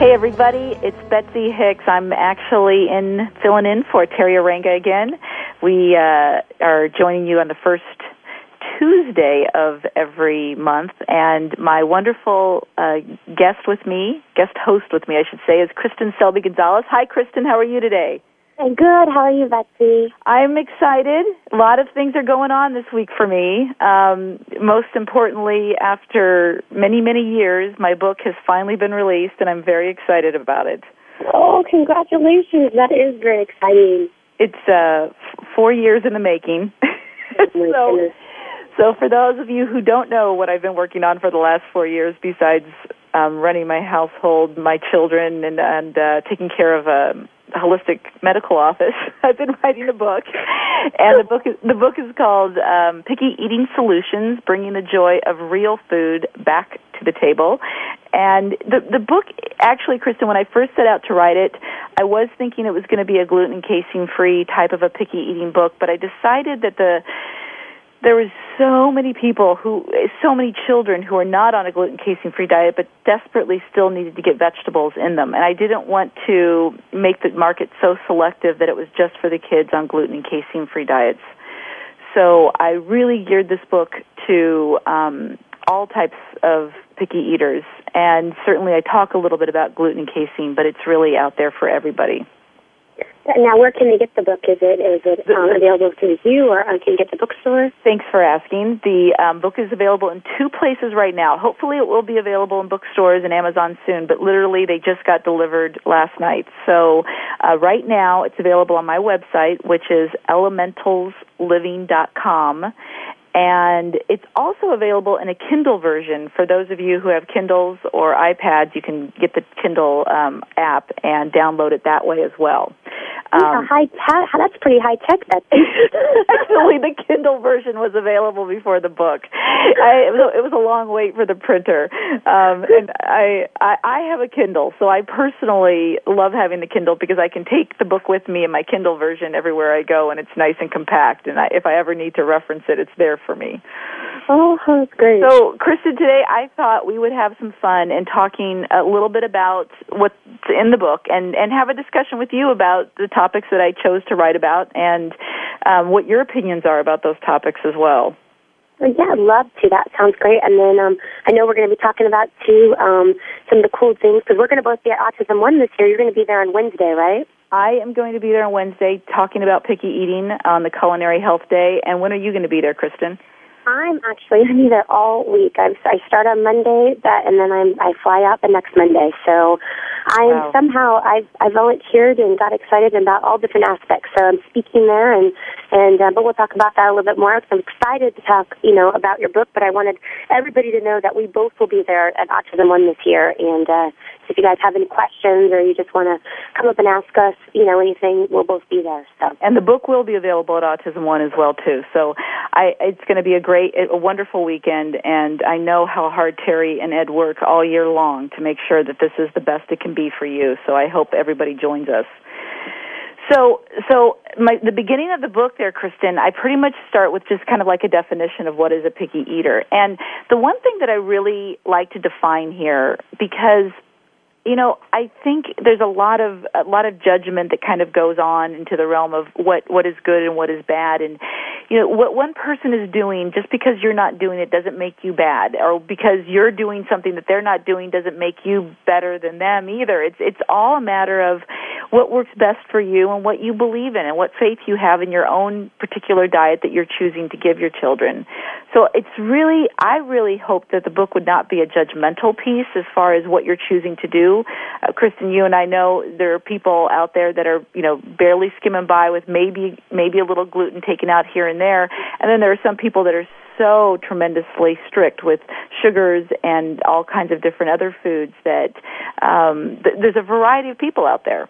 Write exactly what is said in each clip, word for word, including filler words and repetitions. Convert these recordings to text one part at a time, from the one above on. Hey everybody, it's Betsy Hicks. I'm actually in filling in for Teri Arranga again. We uh, are joining you on the first Tuesday of every month, and my wonderful uh, guest with me, guest host with me, I should say, is Kristen Selby-Gonzalez. Hi Kristen, how are you today? I'm good. How are you, Betsy? I'm excited. A lot of things are going on this week for me. Um, most importantly, after many, many years, my book has finally been released, and I'm very excited about it. Oh, congratulations. That is very exciting. It's uh, f- four years in the making. so, so for those of you who don't know what I've been working on for the last four years, besides um, running my household, my children, and, and uh, taking care of a... holistic medical office. I've been writing a book, and the book is, the book is called um, Picky Eating Solutions, Bringing the Joy of Real Food Back to the Table. And the, the book, actually, Kristen, when I first set out to write it, I was thinking it was going to be a gluten and casein-free type of a picky eating book, but I decided that the there was so many people who, so many children who are not on a gluten casein-free diet but desperately still needed to get vegetables in them. And I didn't want to make the market so selective that it was just for the kids on gluten and casein-free diets. So I really geared this book to um, all types of picky eaters. And certainly I talk a little bit about gluten and casein, but it's really out there for everybody. Now, where can they get the book? Is it is it um, available through you, or uh, can you get the bookstore? Thanks for asking. The um, book is available in two places right now. Hopefully, it will be available in bookstores and Amazon soon, but literally, they just got delivered last night. So uh, right now, it's available on my website, which is elementals living dot com. And it's also available in a Kindle version. For those of you who have Kindles or iPads, you can get the Kindle um, app and download it that way as well. Um, yeah, high te- that's pretty high tech. That actually, the Kindle version was available before the book. I, it, was a, it was a long wait for the printer, um, and I, I I have a Kindle, so I personally love having the Kindle because I can take the book with me in my Kindle version everywhere I go, and it's nice and compact. And I, if I ever need to reference it, it's there for me. Oh, that's great. So, Kristen, today I thought we would have some fun in talking a little bit about what's in the book, and and have a discussion with you about the topics that I chose to write about, and um, what your opinions are about those topics as well. Well, yeah, I'd love to. That sounds great. And then um, I know we're going to be talking about, too, um, some of the cool things, because we're going to both be at Autism One this year. You're going to be there on Wednesday, right? I am going to be there on Wednesday talking about picky eating on the Culinary Health Day. And when are you going to be there, Kristen? I'm actually going to be there all week. I'm, I start on Monday, but, and then I'm, I fly out the next Monday. So I am wow. somehow, I've, I volunteered and got excited about all different aspects. So I'm speaking there, and, and uh, but we'll talk about that a little bit more. I'm excited to talk, you know, about your book, but I wanted everybody to know that we both will be there at Autism One this year. And uh, if you guys have any questions, or you just want to come up and ask us, you know, anything, we'll both be there. So. And the book will be available at Autism One as well, too. So I, it's going to be a great Great, a wonderful weekend, and I know how hard Teri and Ed work all year long to make sure that this is the best it can be for you. So I hope everybody joins us. So, so my, the beginning of the book there, Kristen, I pretty much start with just kind of like a definition of what is a picky eater. And the one thing that I really like to define here, because you know, I think there's a lot of a lot of judgment that kind of goes on into the realm of what, what is good and what is bad. And you know, what one person is doing, just because you're not doing it doesn't make you bad, or because you're doing something that they're not doing doesn't make you better than them either. It's it's all a matter of what works best for you and what you believe in and what faith you have in your own particular diet that you're choosing to give your children. So it's really, I really hope that the book would not be a judgmental piece as far as what you're choosing to do. Uh, Kristen, you and I know there are people out there that are, you know, barely skimming by with maybe maybe a little gluten taken out here and there, and then there are some people that are so tremendously strict with sugars and all kinds of different other foods that um, th- there's a variety of people out there.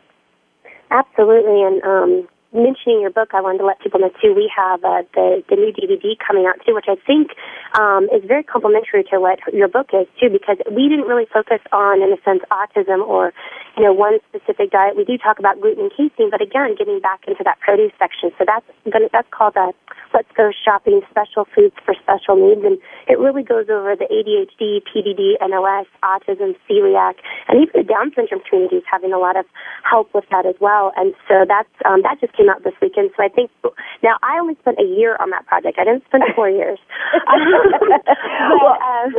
Absolutely, and um, mentioning your book, I wanted to let people know, too, we have uh, the, the new D V D coming out, too, which I think um, is very complimentary to what your book is, too, because we didn't really focus on, in a sense, autism or, you know, one specific diet. We do talk about gluten and casein, but, again, getting back into that produce section. So that's gonna, that's called a Let's Go Shopping Special Foods for Special Needs, and it really goes over the A D H D, P D D, N O S, autism, celiac, and even the Down syndrome community is having a lot of help with that as well. And so that's um, that just came out this weekend. So I think now I only spent a year on that project. I didn't spend four years. but, um,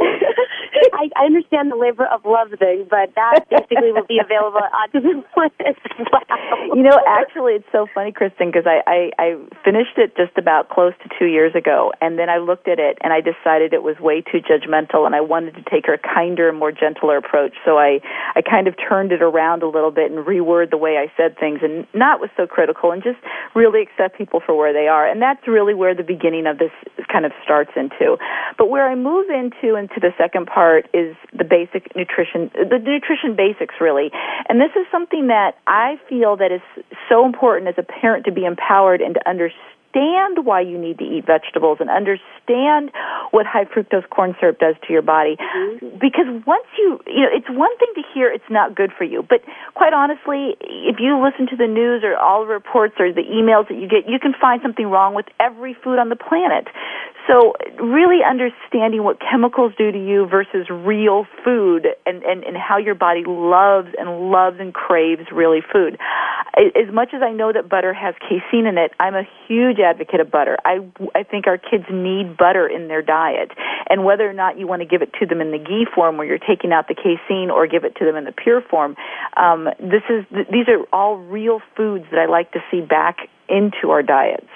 I, I understand the labor of love thing, but that basically will be available at Autism One as well. You know, actually, it's so funny, Kristen, because I, I, I finished it just about close to two years ago, and then I looked at it and I decided it was way too judgmental, and I wanted to take a kinder, more gentler approach. So I, I kind of turned it around a little bit and reword the way I said things, and not was so critical, and just really accept people for where they are. And that's really where the beginning of this kind of starts into. But where I move into into the second part is the basic nutrition, the nutrition basics, really. And this is something that I feel that is so important as a parent to be empowered and to understand. Understand why you need to eat vegetables and understand what high fructose corn syrup does to your body. Mm-hmm. Because once you, you know, it's one thing to hear it's not good for you, but quite honestly, if you listen to the news or all the reports or the emails that you get, you can find something wrong with every food on the planet. So really understanding what chemicals do to you versus real food and, and, and how your body loves and loves and craves really food. As much as I know that butter has casein in it, I'm a huge advocate of butter. I, I think our kids need butter in their diet. And whether or not you want to give it to them in the ghee form where you're taking out the casein or give it to them in the pure form, um, this is these are all real foods that I like to see back into our diets.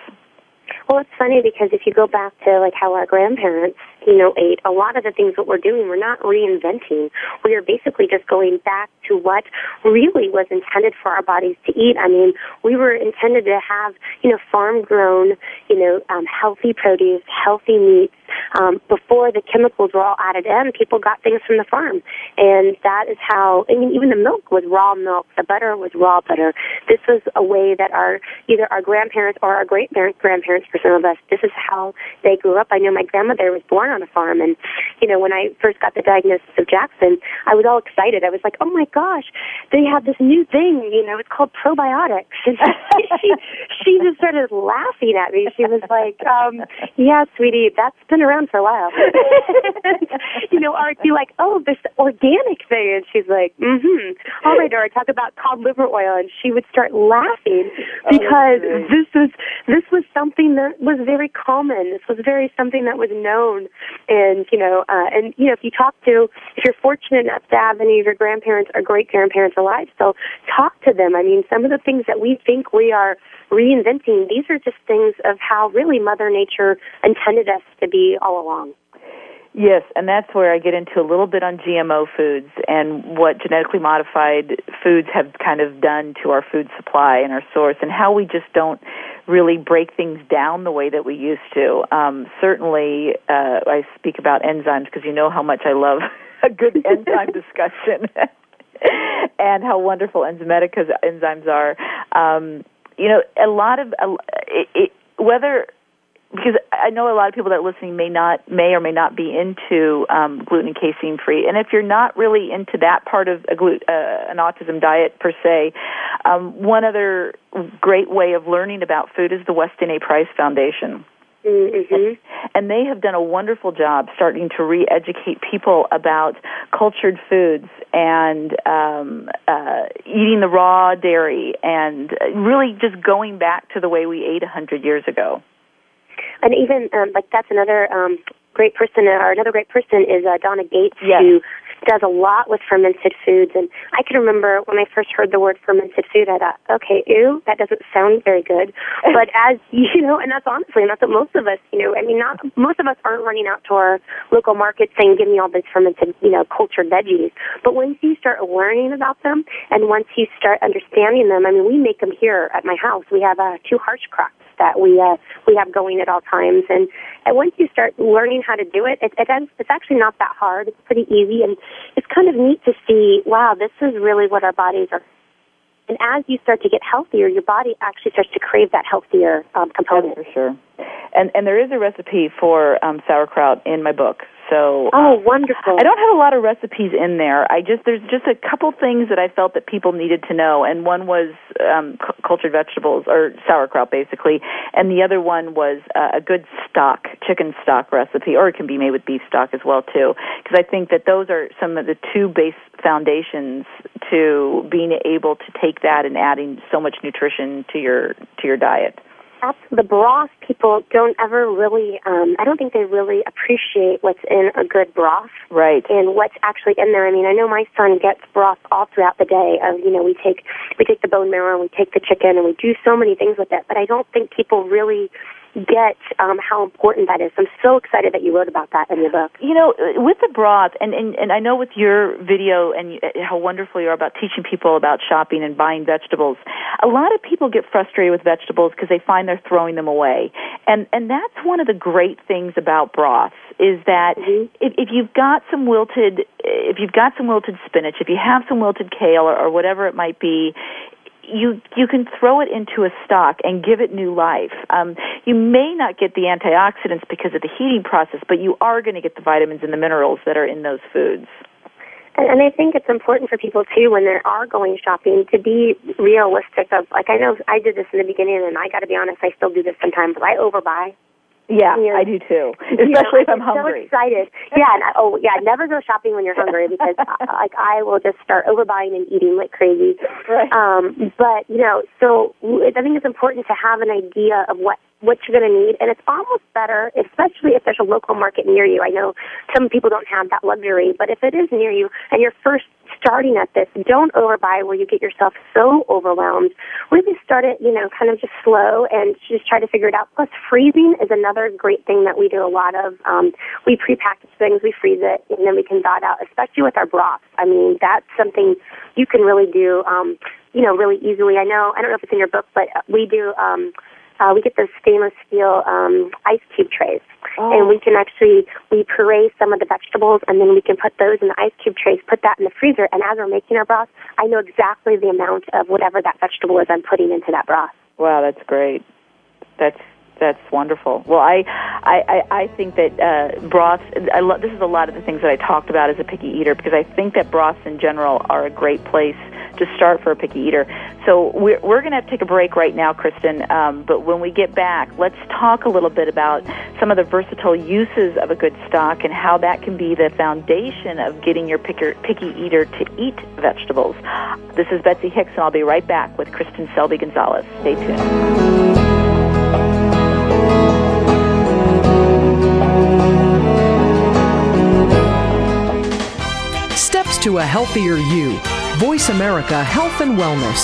Well, it's funny because if you go back to like how our grandparents, you know, ate, a lot of the things that we're doing, we're not reinventing. We are basically just going back to what really was intended for our bodies to eat. I mean, we were intended to have, you know, farm-grown, you know, um, healthy produce, healthy meats. Um, before the chemicals were all added in, people got things from the farm. And that is how, I mean, even the milk was raw milk. The butter was raw butter. This was a way that our, either our grandparents or our great-grandparents, for some of us, this is how they grew up. I know my grandmother was born on a farm. And, you know, when I first got the diagnosis of Jackson, I was all excited. I was like, oh, my gosh, they have this new thing, you know, it's called probiotics. And she, she just started laughing at me. She was like, um, yeah, sweetie, that's been around for a while. You know, I'd be like, oh, this organic thing. And she's like, mm-hmm. All right, or I talk about cod liver oil. And she would start laughing because oh, this was, this was something that was very common. This was very something that was known. And, you know, uh, and, you know, if you talk to, if you're fortunate enough to have any of your grandparents or great-grandparents alive, so talk to them. I mean, some of the things that we think we are reinventing, these are just things of how really Mother Nature intended us to be all along. Yes, and that's where I get into a little bit on G M O foods and what genetically modified foods have kind of done to our food supply and our source and how we just don't really break things down the way that we used to. Um, certainly, uh, I speak about enzymes because you know how much I love a good enzyme discussion and how wonderful Enzymedica's enzymes are. Um, you know, a lot of uh, it, it, whether... Because I know a lot of people that are listening may not, may or may not be into um, gluten and casein free, and if you're not really into that part of a glu- uh, an autism diet per se, um, one other great way of learning about food is the Weston A. Price Foundation. Mm-hmm. And they have done a wonderful job starting to re-educate people about cultured foods and um, uh, eating the raw dairy and really just going back to the way we ate one hundred years ago. And even, um, like, that's another um, great person, or another great person is uh, Donna Gates, yes. who does a lot with fermented foods. And I can remember when I first heard the word fermented food, I thought, okay, ew, that doesn't sound very good. But as, you know, and that's honestly, and that's what most of us, you know, I mean, not most of us aren't running out to our local market saying, give me all these fermented, you know, cultured veggies. But once you start learning about them and once you start understanding them, I mean, we make them here at my house. We have uh, two harsh crocs that we uh, we have going at all times. And, and once you start learning how to do it, it, it it's actually not that hard. It's pretty easy. And it's kind of neat to see, wow, this is really what our bodies are. And as you start to get healthier, your body actually starts to crave that healthier um, component. That's for sure. And, and there is a recipe for um, sauerkraut in my book. So, oh, wonderful. I don't have a lot of recipes in there. I just There's just a couple things that I felt that people needed to know, and one was um, c- cultured vegetables, or sauerkraut, basically, and the other one was uh, a good stock, chicken stock recipe, or it can be made with beef stock as well, too, because I think that those are some of the two base foundations to being able to take that and adding so much nutrition to your to your diet. That's the broth. People don't ever really, um, I don't think they really appreciate what's in a good broth. Right. And what's actually in there. I mean, I know my son gets broth all throughout the day. Of, you know, we take we take the bone marrow and we take the chicken and we do so many things with it. But I don't think people really get um, how important that is. I'm so excited that you wrote about that in your book. You know, with the broth, and, and, and I know with your video and how wonderful you are about teaching people about shopping and buying vegetables, a lot of people get frustrated with vegetables because they find they're throwing them away. And and that's one of the great things about broths is that mm-hmm. if, if you've got some wilted, if you've got some wilted spinach, if you have some wilted kale or, or whatever it might be, You you can throw it into a stock and give it new life. Um, you may not get the antioxidants because of the heating process, but you are going to get the vitamins and the minerals that are in those foods. And, and I think it's important for people, too, when they are going shopping to be realistic. Of like, I know I did this in the beginning, and I got to be honest, I still do this sometimes, but I overbuy. Yeah, you know, I do too. Especially you know, if I'm hungry. I'm so excited. Yeah, and I, oh yeah, never go shopping when you're hungry because like I will just start overbuying and eating like crazy. Right. Um, but you know, so I think it's important to have an idea of what what you're going to need, and it's almost better, especially if there's a local market near you. I know some people don't have that luxury, but if it is near you and you're first starting at this, don't overbuy where you get yourself so overwhelmed. Really start it, you know, kind of just slow and just try to figure it out. Plus, freezing is another great thing that we do a lot of. Um, we prepackage things, we freeze it, and then we can thaw it out, especially with our broths. I mean, that's something you can really do, um, you know, really easily. I know, I don't know if it's in your book, but we do... Um, Uh, we get those stainless steel um, ice cube trays, oh. and we can actually, we puree some of the vegetables, and then we can put those in the ice cube trays, put that in the freezer, and as we're making our broth, I know exactly the amount of whatever that vegetable is I'm putting into that broth. Wow, that's great. That's That's wonderful. Well, I I, I think that uh, broths, I lo- this is a lot of the things that I talked about as a picky eater, because I think that broths in general are a great place to start for a picky eater. So we're, we're going to have to take a break right now, Kristen, um, but when we get back, let's talk a little bit about some of the versatile uses of a good stock and how that can be the foundation of getting your picker, picky eater to eat vegetables. This is Betsy Hicks, and I'll be right back with Kristen Selby-Gonzalez. Stay tuned. To a healthier you. Voice America Health and Wellness.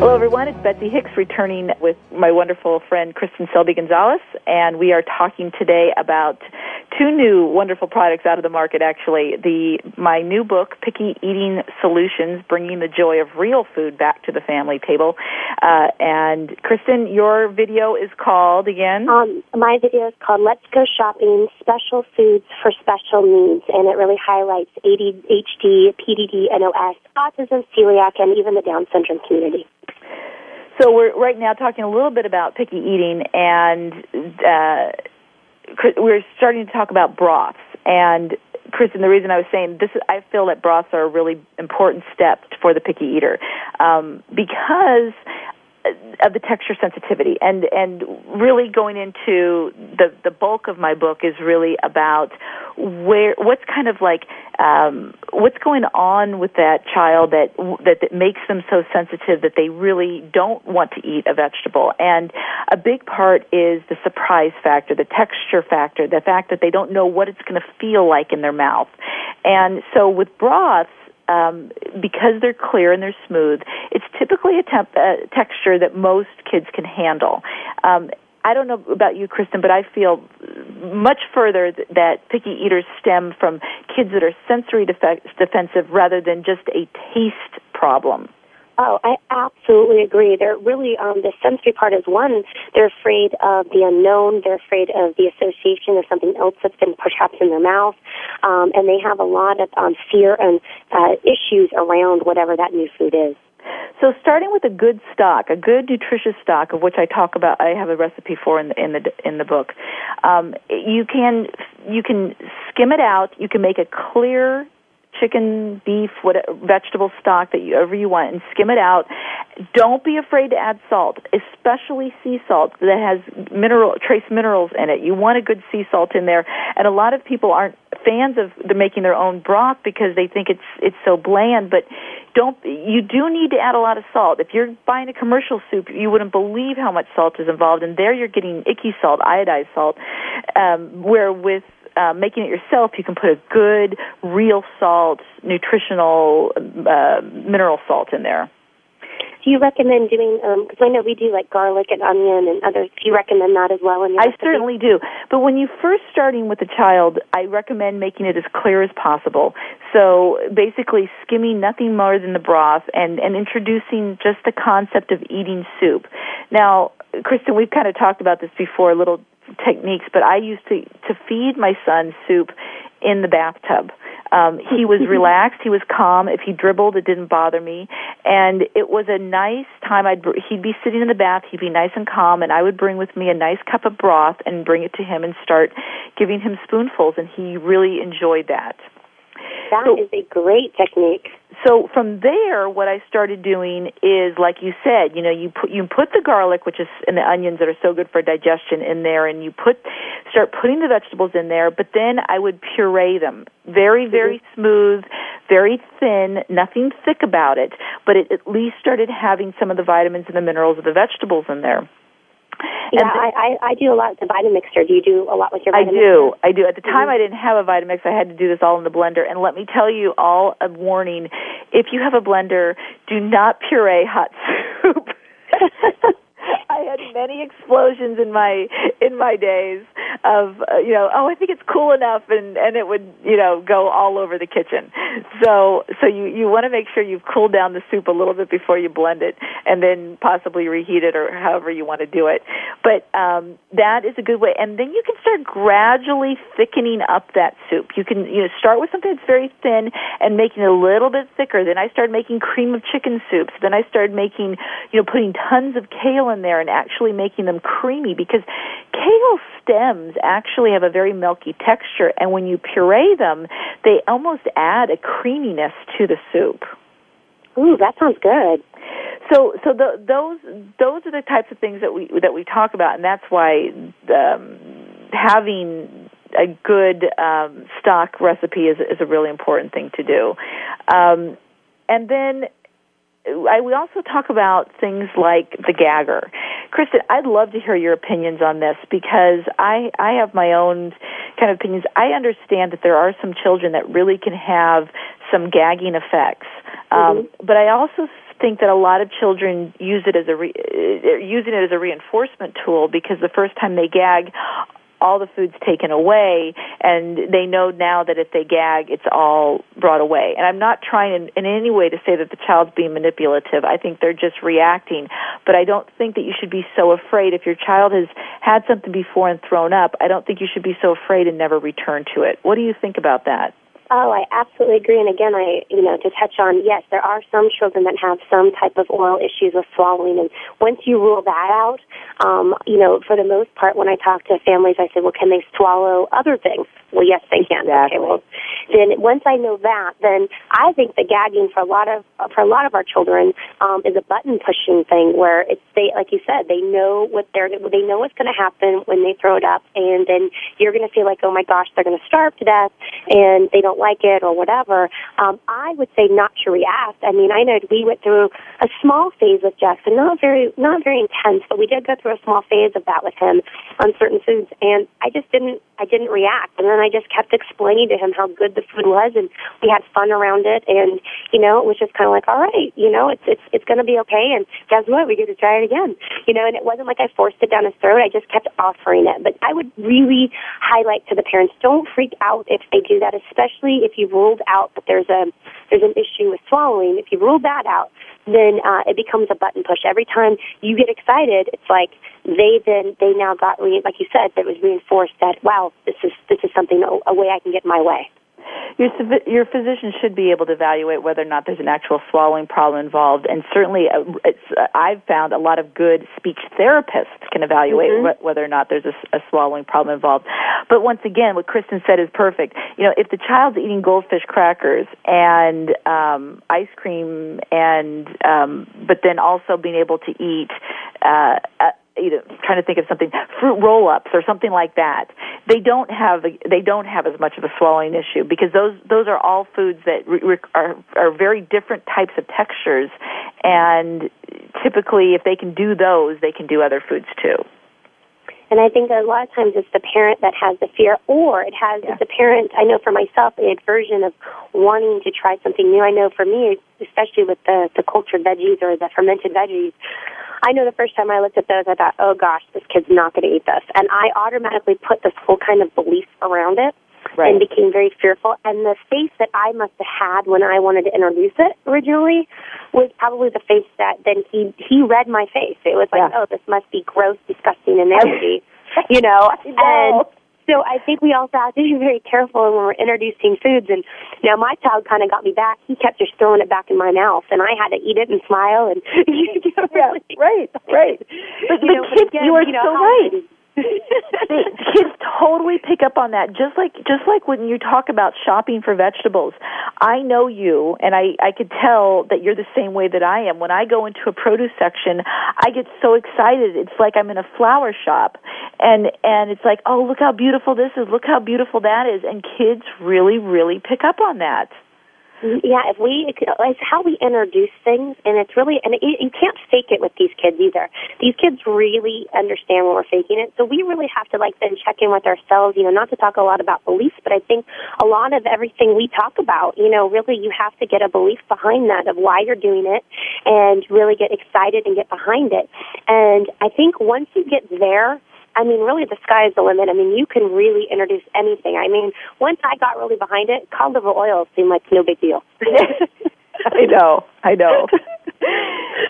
Hello, everyone. It's Betsy Hicks returning with my wonderful friend Kristen Selby-Gonzalez, and we are talking today about two new wonderful products out of the market, actually. The my new book, Picky Eating Solutions, Bringing the Joy of Real Food Back to the Family Table. Uh, and, Kristen, your video is called, again? Um, my video is called Let's Go Shopping Special Foods for Special Needs, and it really highlights A D H D, P D D, N O S, autism, celiac, and even the Down syndrome community. So we're right now talking a little bit about picky eating, and uh, we're starting to talk about broths. And, Kristen, the reason I was saying this, I feel that broths are a really important step for the picky eater um, because of the texture sensitivity. And, and really going into the, the bulk of my book is really about where what's kind of like um, what's going on with that child that, that that makes them so sensitive that they really don't want to eat a vegetable. And a big part is the surprise factor, the texture factor, the fact that they don't know what it's going to feel like in their mouth. And so with broths, Um, because they're clear and they're smooth, it's typically a temp- uh, texture that most kids can handle. Um, I don't know about you, Kristen, but I feel much further th- that picky eaters stem from kids that are sensory def- defensive rather than just a taste problem. Oh, I absolutely agree. They're really, um, the sensory part is one, they're afraid of the unknown, they're afraid of the association of something else that's been perhaps in their mouth, um, and they have a lot of um, fear and uh, issues around whatever that new food is. So starting with a good stock, a good nutritious stock, of which I talk about, I have a recipe for in the in the, in the book. Um, you can you can skim it out. You can make a clear chicken, beef, whatever, vegetable stock that you, whatever you want, and skim it out. Don't be afraid to add salt, especially sea salt that has mineral trace minerals in it. You want a good sea salt in there, and a lot of people aren't fans of the making their own broth because they think it's it's so bland. But don't you do need to add a lot of salt. If you're buying a commercial soup, you wouldn't believe how much salt is involved, and there you're getting icky salt, iodized salt, um, where with Uh, making it yourself, you can put a good, real salt, nutritional, uh, mineral salt in there. Do you recommend doing, because um, I know we do like garlic and onion and others, do you recommend that as well? In your I recipe? Certainly do. But when you're first starting with a child, I recommend making it as clear as possible. So basically skimming nothing more than the broth and, and introducing just the concept of eating soup. Now, Kristen, we've kind of talked about this before, a little techniques, but I used to, to feed my son soup in the bathtub. Um, he was relaxed. He was calm. If he dribbled, it didn't bother me. And it was a nice time. I'd, he'd be sitting in the bath. He'd be nice and calm, and I would bring with me a nice cup of broth and bring it to him and start giving him spoonfuls, and he really enjoyed that. That so, is a great technique. So from there, what I started doing is, like you said, you know, you put you put the garlic, which is and the onions that are so good for digestion in there, and you put start putting the vegetables in there. But then I would puree them, very very mm-hmm. smooth, very thin, nothing thick about it. But it at least started having some of the vitamins and the minerals of the vegetables in there. Yeah, and th- I, I, I do a lot with the Vitamixer. Do you do a lot with your Vitamixer? I do. I do. At the time, mm-hmm. I didn't have a Vitamix. I had to do this all in the blender. And let me tell you all a warning. If you have a blender, do not puree hot soup. I had many explosions in my in my days of, uh, you know, oh, I think it's cool enough, and, and it would, you know, go all over the kitchen. So so you, you want to make sure you've cooled down the soup a little bit before you blend it, and then possibly reheat it or however you want to do it. But um, that is a good way. And then you can start gradually thickening up that soup. You can, you know, start with something that's very thin and making it a little bit thicker. Then I started making cream of chicken soups. Then I started making, you know, putting tons of kale in there and actually making them creamy, because kale stems actually have a very milky texture, and when you puree them, they almost add a creaminess to the soup. Ooh, that sounds good. So, so the, those those are the types of things that we that we talk about, and that's why um, having a good um, stock recipe is, is a really important thing to do. Um, and then I, we also talk about things like the gagger. Kristen, I'd love to hear your opinions on this because I, I have my own kind of opinions. I understand that there are some children that really can have some gagging effects, um, mm-hmm. but I also think that a lot of children use it as a re, using it as a reinforcement tool because the first time they gag, all the food's taken away, and they know now that if they gag, it's all brought away. And I'm not trying in, in any way to say that the child's being manipulative. I think they're just reacting. But I don't think that you should be so afraid. If your child has had something before and thrown up, I don't think you should be so afraid and never return to it. What do you think about that? Oh, I absolutely agree. And again, I, you know, to touch on, yes, there are some children that have some type of oral issues with swallowing. And once you rule that out, um, you know, for the most part, when I talk to families, I say, well, can they swallow other things? Well, yes, they can. Exactly. Okay, well, then once I know that, then I think the gagging for a lot of, for a lot of our children, um, is a button pushing thing where it's, they, like you said, they know what they're, they know what's going to happen when they throw it up. And then you're going to feel like, oh my gosh, they're going to starve to death and they don't like it or whatever. Um, I would say not to react. I mean, I know we went through a small phase with Jackson, not very, not very intense, but we did go through a small phase of that with him on certain foods. And I just didn't, I didn't react. And then I just kept explaining to him how good the food was, and we had fun around it. And, you know, it was just kind of like, all right, you know, it's, it's, it's going to be okay. And guess what? We get to try it again. You know, and it wasn't like I forced it down his throat. I just kept offering it. But I would really highlight to the parents, don't freak out if they do that, especially if you ruled out that there's a there's an issue with swallowing. If you rule that out, then uh, it becomes a button push. Every time you get excited, it's like they then they now got re- like you said, that was reinforced that wow, this is this is something a way I can get my way. Your, your physician should be able to evaluate whether or not there's an actual swallowing problem involved, and certainly it's, I've found a lot of good speech therapists can evaluate mm-hmm. whether or not there's a, a swallowing problem involved. But once again, what Kristen said is perfect. You know, if the child's eating goldfish crackers and um, ice cream, and um, but then also being able to eat, uh, a, you know, trying to think of something, fruit roll-ups or something like that, they don't have they don't have as much of a swallowing issue because those those are all foods that re- are are very different types of textures, and typically if they can do those, they can do other foods too. And I think that a lot of times it's the parent that has the fear, or it has yeah. it's the parent. I know for myself, the aversion of wanting to try something new. I know for me, especially with the, the cultured veggies or the fermented veggies, I know the first time I looked at those, I thought, oh, gosh, this kid's not going to eat this. And I automatically put this whole kind of belief around it right. and became very fearful. And the face that I must have had when I wanted to introduce it originally was probably the face that then he, he read my face. It was like, yeah. oh, this must be gross, disgusting, and nasty, you know. And so I think we also have to be very careful when we're introducing foods. And now my child kind of got me back. He kept just throwing it back in my mouth, and I had to eat it and smile. And you know, yeah, really, right, right. But, but know, kids, but again, you are you know, so right. They, kids totally pick up on that. Just like just like when you talk about shopping for vegetables, I know you, and I, I could tell that you're the same way that I am. When I go into a produce section, I get so excited. It's like I'm in a flower shop, and, and it's like, oh, look how beautiful this is. Look how beautiful that is. And kids really, really pick up on that. Yeah, if we, it's how we introduce things, and it's really, and it, you can't fake it with these kids either. These kids really understand when we're faking it, so we really have to, like, then check in with ourselves, you know, not to talk a lot about beliefs, but I think a lot of everything we talk about, you know, really you have to get a belief behind that of why you're doing it and really get excited and get behind it. And I think once you get there, I mean, really, the sky is the limit. I mean, you can really introduce anything. I mean, once I got really behind it, cod liver oil seemed like no big deal. I know, I know.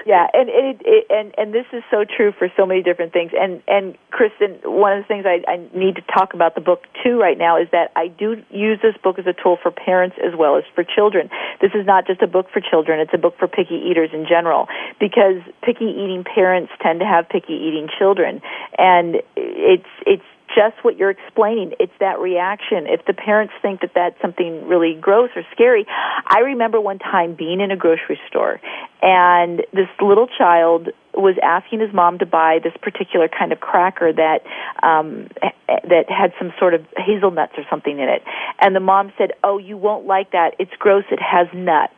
Yeah, and it, it, and and this is so true for so many different things. And and Kristen, one of the things I, I need to talk about the book too right now is that I do use this book as a tool for parents as well as for children. This is not just a book for children; it's a book for picky eaters in general, because picky eating parents tend to have picky eating children, and it's it's. just what you're explaining. It's that reaction. If the parents think that that's something really gross or scary. I remember one time being in a grocery store, and this little child was asking his mom to buy this particular kind of cracker that um, that had some sort of hazelnuts or something in it. And the mom said, "Oh, you won't like that. It's gross. It has nuts."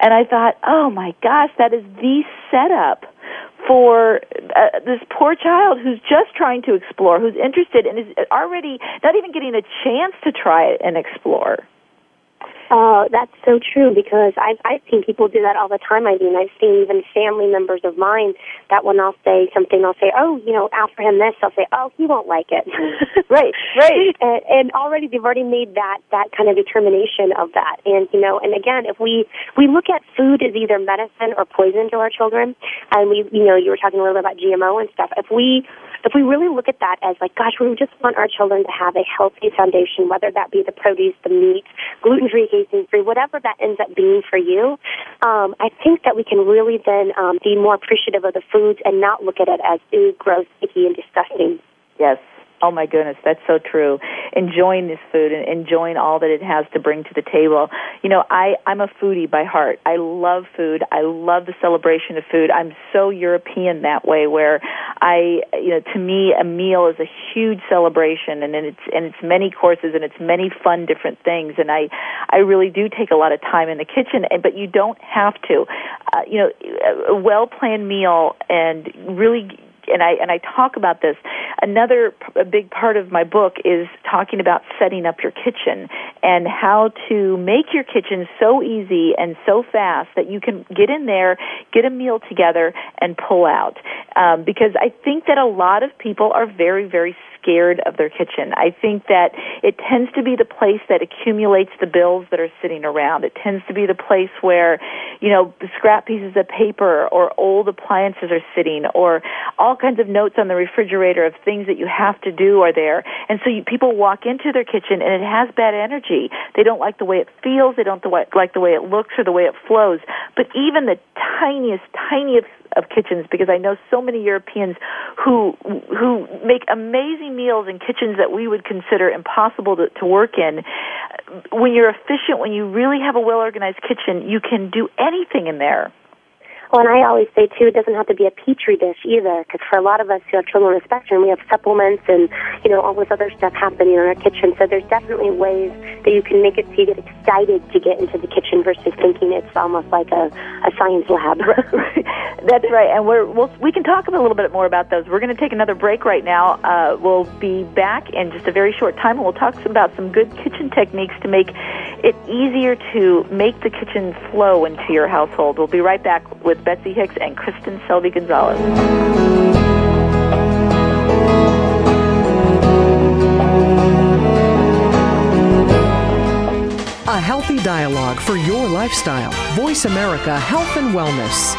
And I thought, oh, my gosh, that is the setup for uh, this poor child who's just trying to explore, who's interested and is already not even getting a chance to try it and explore. Oh, that's so true, because I've, I've seen people do that all the time. I mean, I've seen even family members of mine that when I'll say something, I'll say, oh, you know, offer him this. I'll say, oh, he won't like it. Right, right. And, and already they've already made that, that kind of determination of that. And, you know, and again, if we, we look at food as either medicine or poison to our children, and we, you know, you were talking a little bit about G M O and stuff. If we, if we really look at that as like, gosh, we just want our children to have a healthy foundation, whether that be the produce, the meat, gluten-free, free, whatever that ends up being for you, um, I think that we can really then um, be more appreciative of the foods and not look at it as, ooh, gross, icky, and disgusting. Yes. Oh, my goodness, that's so true. Enjoying this food and enjoying all that it has to bring to the table. You know, I, I'm a foodie by heart. I love food. I love the celebration of food. I'm so European that way, where I, you know, to me, a meal is a huge celebration, and it's and it's many courses and it's many fun different things. And I, I really do take a lot of time in the kitchen, and but you don't have to. Uh, you know, a well-planned meal and really. And I and I talk about this. Another p- a big part of my book is talking about setting up your kitchen and how to make your kitchen so easy and so fast that you can get in there, get a meal together, and pull out. Um, because I think that a lot of people are very, very scared of their kitchen. I think that it tends to be the place that accumulates the bills that are sitting around. It tends to be the place where, you know, scrap pieces of paper or old appliances are sitting, or all kinds of notes on the refrigerator of things that you have to do are there. And so you, people walk into their kitchen and it has bad energy. They don't like the way it feels. They don't like the way it looks or the way it flows. But even the tiniest, tiniest of kitchens, because I know so many Europeans who who make amazing meals in kitchens that we would consider impossible to, to work in. When you're efficient, when you really have a well-organized kitchen, you can do anything in there. Well, and I always say, too, it doesn't have to be a petri dish either, because for a lot of us who have children on the spectrum, we have supplements and, you know, all this other stuff happening in our kitchen. So there's definitely ways that you can make it so you get excited to get into the kitchen versus thinking it's almost like a, a science lab. That's right. And we're, we'll, we can talk a little bit more about those. We're going to take another break right now. Uh, we'll be back in just a very short time, and we'll talk about some good kitchen techniques to make it easier to make the kitchen flow into your household. We'll be right back with Betsy Hicks and Kristen Selby-Gonzalez. A healthy dialogue for your lifestyle. Voice America Health and Wellness.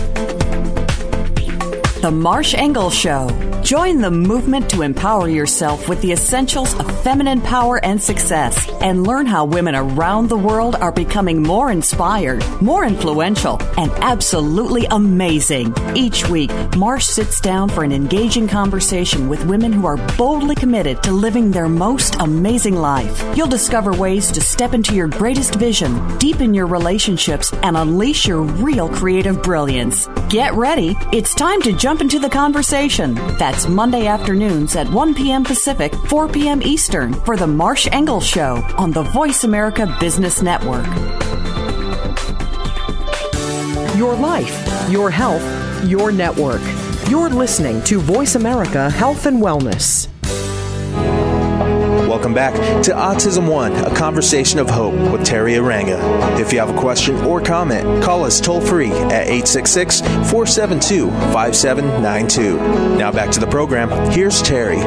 The Marsh Engels Show. Join the movement to empower yourself with the essentials of feminine power and success, and learn how women around the world are becoming more inspired, more influential, and absolutely amazing. Each week, Marsh sits down for an engaging conversation with women who are boldly committed to living their most amazing life. You'll discover ways to step into your greatest vision, deepen your relationships, and unleash your real creative brilliance. Get ready. It's time to jump Jump into the conversation. That's Monday afternoons at one p.m. Pacific, four p.m. Eastern for the Marsh Engels Show on the Voice America Business Network. Your life, your health, your network. You're listening to Voice America Health and Wellness. Welcome back to Autism One, a conversation of hope with Teri Arranga. If you have a question or comment, call us toll free at eight six six, four seven two, five seven nine two. Now back to the program. Here's Teri.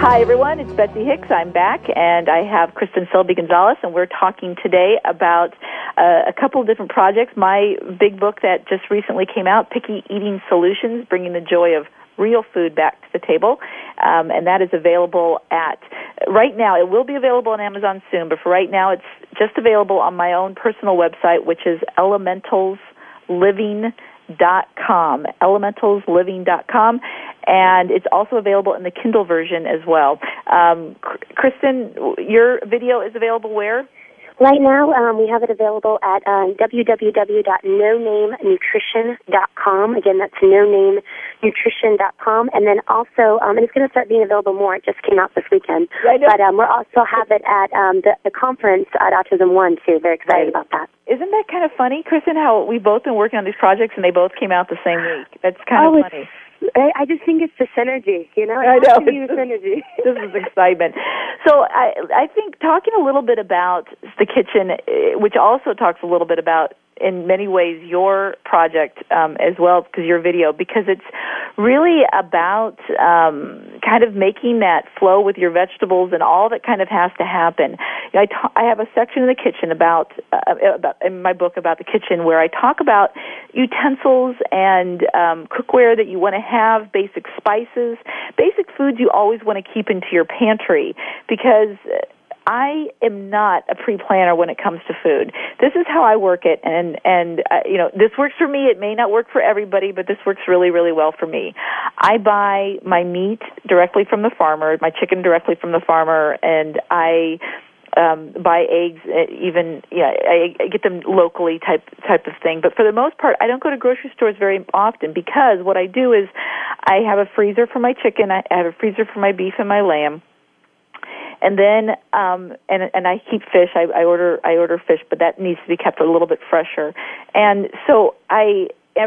Hi, everyone. It's Betsy Hicks. I'm back, and I have Kristen Selby-Gonzalez, and we're talking today about Uh, a couple of different projects. My big book that just recently came out, Picky Eating Solutions, Bringing the Joy of Real Food Back to the Table, um, and that is available at, right now, it will be available on Amazon soon, but for right now, it's just available on my own personal website, which is elementals living dot com, elementals living dot com, and it's also available in the Kindle version as well. Um, Kristen, your video is available where? Right now, um, we have it available at um, w w w dot no name nutrition dot com. Again, that's no name nutrition dot com. And then also, um, and it's going to start being available more. It just came out this weekend. Right. But um, we'll also have it at um, the, the conference at Autism One, too. Very excited right. about that. Isn't that kind of funny, Kristen, how we've both been working on these projects and they both came out the same week? That's kind oh, of funny. I just think it's the synergy, you know? It I know. It's the synergy. This is excitement. So I, I think talking a little bit about the kitchen, which also talks a little bit about, in many ways, your project um, as well, because your video, because it's really about um, kind of making that flow with your vegetables and all that kind of has to happen. You know, I, ta- I have a section in the kitchen about, uh, about, in my book about the kitchen, where I talk about utensils and um, cookware that you want to have, basic spices, basic foods you always want to keep into your pantry, because I am not a pre-planner when it comes to food. This is how I work it, and and uh, you know, this works for me. It may not work for everybody, but this works really, really well for me. I buy my meat directly from the farmer, my chicken directly from the farmer, and I um, buy eggs. Even yeah, I, I get them locally, type type of thing. But for the most part, I don't go to grocery stores very often, because what I do is I have a freezer for my chicken, I have a freezer for my beef and my lamb. And then, um, and and I keep fish. I, I order I order fish, but that needs to be kept a little bit fresher. And so I,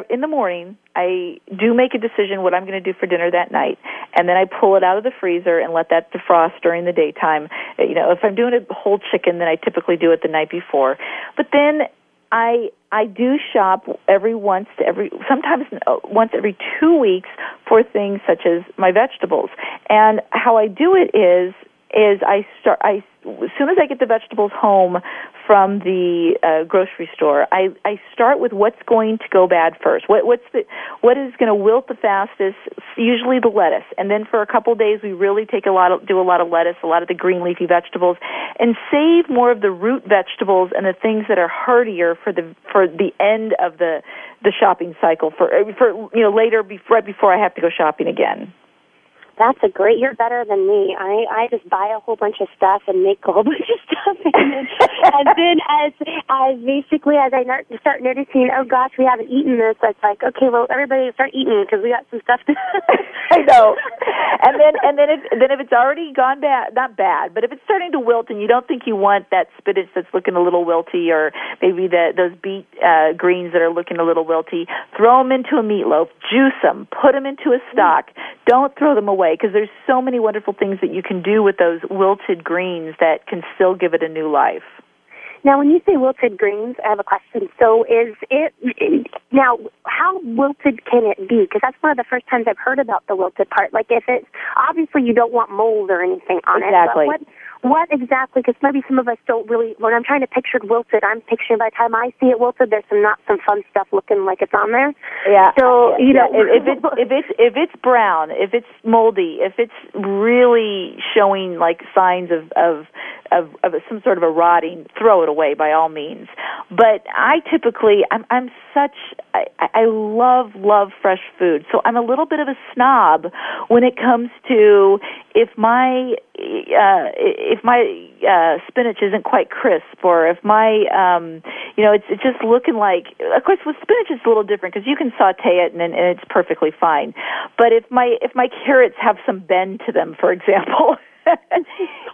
in the morning, I do make a decision what I'm going to do for dinner that night, and then I pull it out of the freezer and let that defrost during the daytime. You know, if I'm doing a whole chicken, then I typically do it the night before. But then I I do shop every once to every sometimes once every two weeks for things such as my vegetables. And how I do it is. Is I start I as soon as I get the vegetables home from the uh, grocery store, I, I start with what's going to go bad first. What what's the what is going to wilt the fastest? Usually the lettuce, and then for a couple of days we really take a lot of, do a lot of lettuce, a lot of the green leafy vegetables, and save more of the root vegetables and the things that are hardier for the for the end of the the shopping cycle for for you know later before, right before I have to go shopping again. That's a great, you're better than me. I, I just buy a whole bunch of stuff and make a whole bunch of stuff. And, and then as, as basically as I start noticing, oh gosh, we haven't eaten this, it's like, okay, well, everybody start eating because we got some stuff to I know. And then, and then if, then if it's already gone bad, not bad, but if it's starting to wilt and you don't think you want that spinach that's looking a little wilty, or maybe the, those beet uh, greens that are looking a little wilty, throw them into a meatloaf, juice them, put them into a stock. Don't throw them away, because there's so many wonderful things that you can do with those wilted greens that can still give it a new life. Now, when you say wilted greens, I have a question. So is it, now, how wilted can it be? Because that's one of the first times I've heard about the wilted part. Like, if it's, obviously you don't want mold or anything on exactly. it. Exactly. What exactly, because maybe some of us don't really, when I'm trying to picture it wilted, I'm picturing by the time I see it wilted, there's some not some fun stuff looking like it's on there. Yeah. So, you yeah, know, yeah. If, if, it's, if, it's, if it's brown, if it's moldy, if it's really showing like signs of, of, of, of some sort of a rotting, throw it away by all means. But I typically, I'm, I'm such, I, I love, love fresh food. So I'm a little bit of a snob when it comes to if my, uh, if my uh, spinach isn't quite crisp, or if my, um, you know, it's, it's just looking like, of course, with spinach it's a little different because you can saute it and, and it's perfectly fine. But if my if my carrots have some bend to them, for example,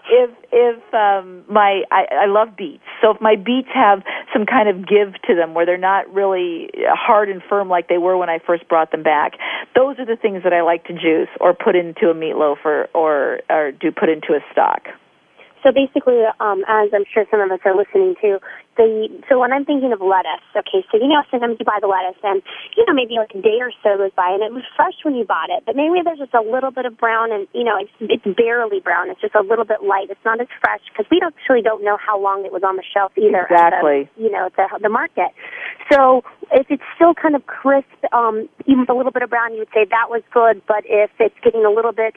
if if um, my I, I love beets, so if my beets have some kind of give to them where they're not really hard and firm like they were when I first brought them back, those are the things that I like to juice or put into a meatloaf or or, or do put into a stock. So basically, um, as I'm sure some of us are listening to, the so when I'm thinking of lettuce, okay, so you know sometimes you buy the lettuce and, you know, maybe like a day or so goes by and it was fresh when you bought it, but maybe there's just a little bit of brown and, you know, it's it's barely brown. It's just a little bit light. It's not as fresh because we actually don't know how long it was on the shelf either. Exactly. At the, you know, at the, the market. So if it's still kind of crisp, um, even with a little bit of brown, you would say that was good, but if it's getting a little bit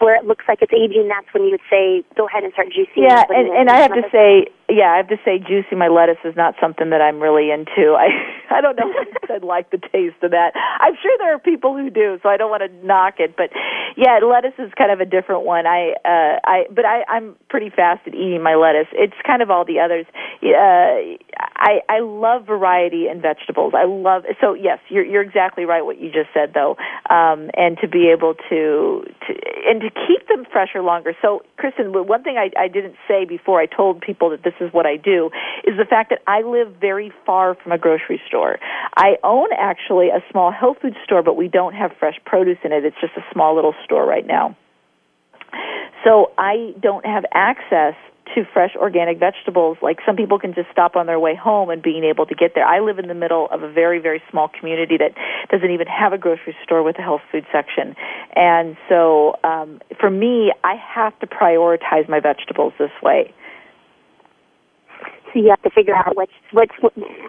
where it looks like it's aging, that's when you would say go ahead and start juicing. Yeah, and, and I have to say, yeah, I have to say, juicing my lettuce is not something that I'm really into. I, I don't know if I'd like the taste of that. I'm sure there are people who do, so I don't want to knock it. But yeah, lettuce is kind of a different one. I, uh, I, but I, I'm pretty fast at eating my lettuce. It's kind of all the others. Uh, I, I love variety in vegetables. I love so. Yes, you're, you're exactly right. What you just said, though, um, and to be able to, to and to keep them fresher longer. So, Kristen, one thing I, I didn't say before I told people that this is what I do is the fact that I live very far from a grocery store. I own actually a small health food store, but we don't have fresh produce in it. It's just a small little store right now. So I don't have access to fresh organic vegetables. Like some people can just stop on their way home and being able to get there. I live in the middle of a very, very small community that doesn't even have a grocery store with a health food section. And so um, for me, I have to prioritize my vegetables this way. So you have to figure out which, which,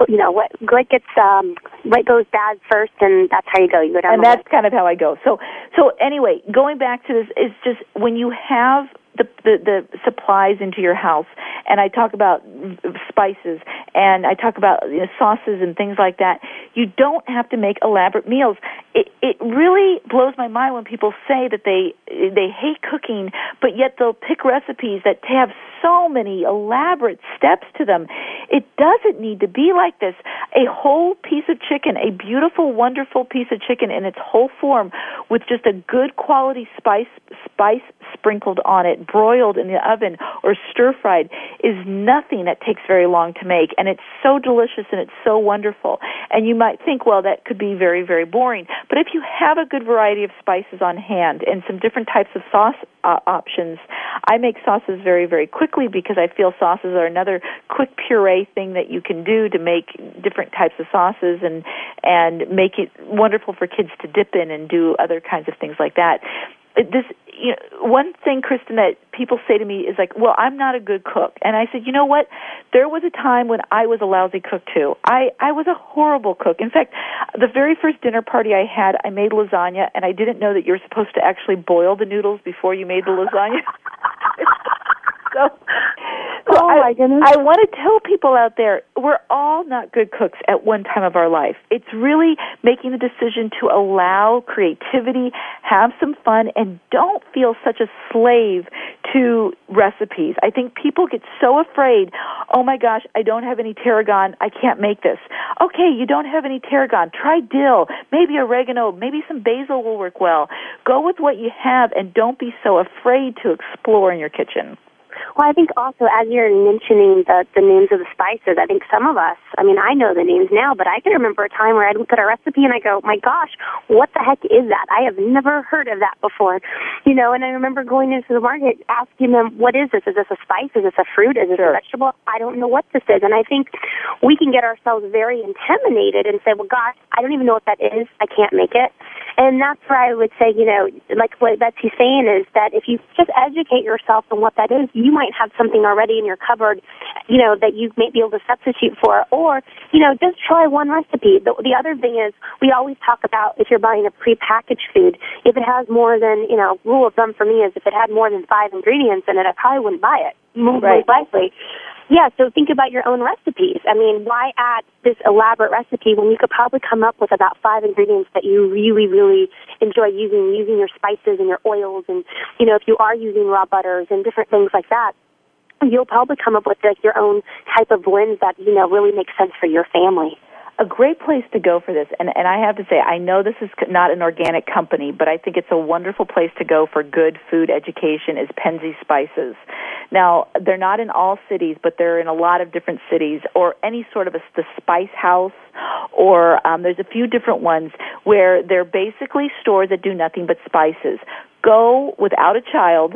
you know, what what gets, um, what goes bad first, and that's how you go. You go down, and that's kind of how I go. So, so anyway, going back to this, it's just when you have the, the the supplies into your house, and I talk about spices, and I talk about, you know, sauces and things like that. You don't have to make elaborate meals. It it really blows my mind when people say that they they hate cooking, but yet they'll pick recipes that have so many elaborate steps to them. It doesn't need to be like this. A whole piece of chicken, a beautiful, wonderful piece of chicken in its whole form, with just a good quality spice spice sprinkled on it, broiled in the oven or stir-fried, is nothing that takes very long to make, and it's so delicious and it's so wonderful. And you might think, well, that could be very, very boring, but if you have a good variety of spices on hand and some different types of sauce uh, options, I make sauces very, very quickly because I feel sauces are another quick puree thing that you can do to make different types of sauces and and make it wonderful for kids to dip in and do other kinds of things like that. This, you know, one thing, Kristen, that people say to me is like, well, I'm not a good cook. And I said, you know what? There was a time when I was a lousy cook, too. I, I was a horrible cook. In fact, the very first dinner party I had, I made lasagna, and I didn't know that you were supposed to actually boil the noodles before you made the lasagna. So, so oh my goodness. I, I want to tell people out there, we're all not good cooks at one time of our life. It's really making the decision to allow creativity, have some fun, and don't feel such a slave to recipes. I think people get so afraid, oh my gosh, I don't have any tarragon, I can't make this. Okay, you don't have any tarragon, try dill, maybe oregano, maybe some basil will work well. Go with what you have and don't be so afraid to explore in your kitchen. Well, I think also as you're mentioning the, the names of the spices, I think some of us, I mean, I know the names now, but I can remember a time where I'd look at a recipe and I go, my gosh, what the heck is that? I have never heard of that before. You know, and I remember going into the market asking them, what is this? Is this a spice? Is this a fruit? Is this sure. a vegetable? I don't know what this is. And I think we can get ourselves very intimidated and say, well, gosh, I don't even know what that is. I can't make it. And that's where I would say, you know, like what Betsy's saying is that if you just educate yourself on what that is, you might have something already in your cupboard, you know, that you may be able to substitute for. Or, you know, just try one recipe. The, the other thing is we always talk about if you're buying a prepackaged food, if it has more than, you know, rule of thumb for me is if it had more than five ingredients in it, I probably wouldn't buy it. Most right. likely. Yeah, so think about your own recipes. I mean, why add this elaborate recipe when you could probably come up with about five ingredients that you really, really enjoy using, using your spices and your oils and, you know, if you are using raw butters and different things like that, you'll probably come up with like your own type of blend that, you know, really makes sense for your family. A great place to go for this, and, and I have to say, I know this is not an organic company, but I think it's a wonderful place to go for good food education is Penzeys Spices. Now, they're not in all cities, but they're in a lot of different cities, or any sort of a, the Spice House, or um, there's a few different ones where they're basically stores that do nothing but spices. Go without a child.